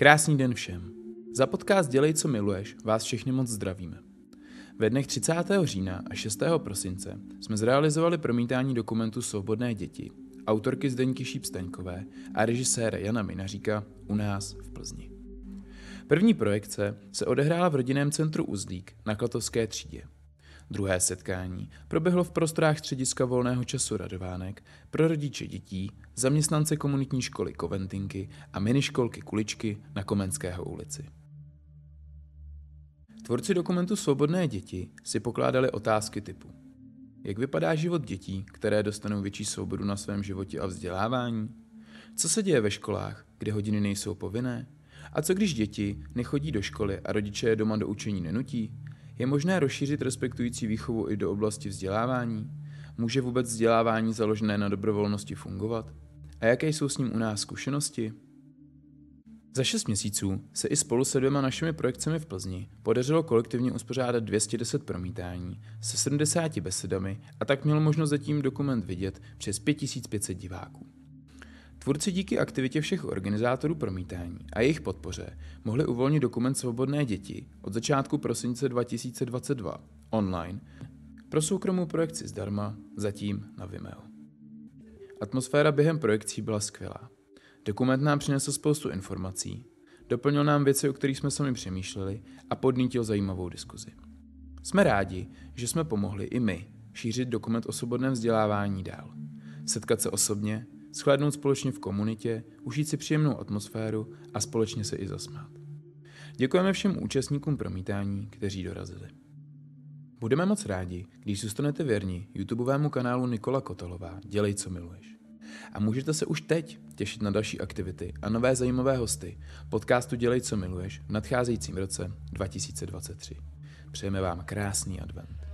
Krásný den všem. Za podcast Dělej, co miluješ, vás všechny moc zdravíme. Ve dnech 30. října a 6. prosince jsme zrealizovali promítání dokumentu Svobodné děti, autorky Zdeňky Šípsteňkové a režiséra Jana Minaříka u nás v Plzni. První projekce se odehrála v rodinném centru Úzdík na Klatovské třídě. Druhé setkání proběhlo v prostorách střediska volného času Radovánek pro rodiče dětí, zaměstnance komunitní školy Koventinky a miniškolky Kuličky na Komenského ulici. Tvůrci dokumentu Svobodné děti si pokládali otázky typu: jak vypadá život dětí, které dostanou větší svobodu na svém životě a vzdělávání? Co se děje ve školách, kde hodiny nejsou povinné? A co když děti nechodí do školy a rodiče je doma do učení nenutí? Je možné rozšířit respektující výchovu i do oblasti vzdělávání? Může vůbec vzdělávání založené na dobrovolnosti fungovat? A jaké jsou s ním u nás zkušenosti? Za 6 měsíců se i spolu se 2 našimi projekcemi v Plzni podařilo kolektivně uspořádat 210 promítání se 70 besedami a tak měl možnost zatím dokument vidět přes 5500 diváků. Tvůrci díky aktivitě všech organizátorů promítání a jejich podpoře mohli uvolnit dokument Svobodné děti od začátku prosince 2022 online pro soukromou projekci zdarma, zatím na Vimeo. Atmosféra během projekcí byla skvělá. Dokument nám přinesl spoustu informací, doplnil nám věci, o kterých jsme sami přemýšleli, a podnítil zajímavou diskuzi. Jsme rádi, že jsme pomohli i my šířit dokument o svobodném vzdělávání dál. Setkat se osobně, shlédnout společně v komunitě, užít si příjemnou atmosféru a společně se i zasmát. Děkujeme všem účastníkům promítání, kteří dorazili. Budeme moc rádi, když zůstanete věrni YouTubeovému kanálu Nikola Kotalová Dělej, co miluješ. A můžete se už teď těšit na další aktivity a nové zajímavé hosty podcastu Dělej, co miluješ v nadcházejícím roce 2023. Přejeme vám krásný advent.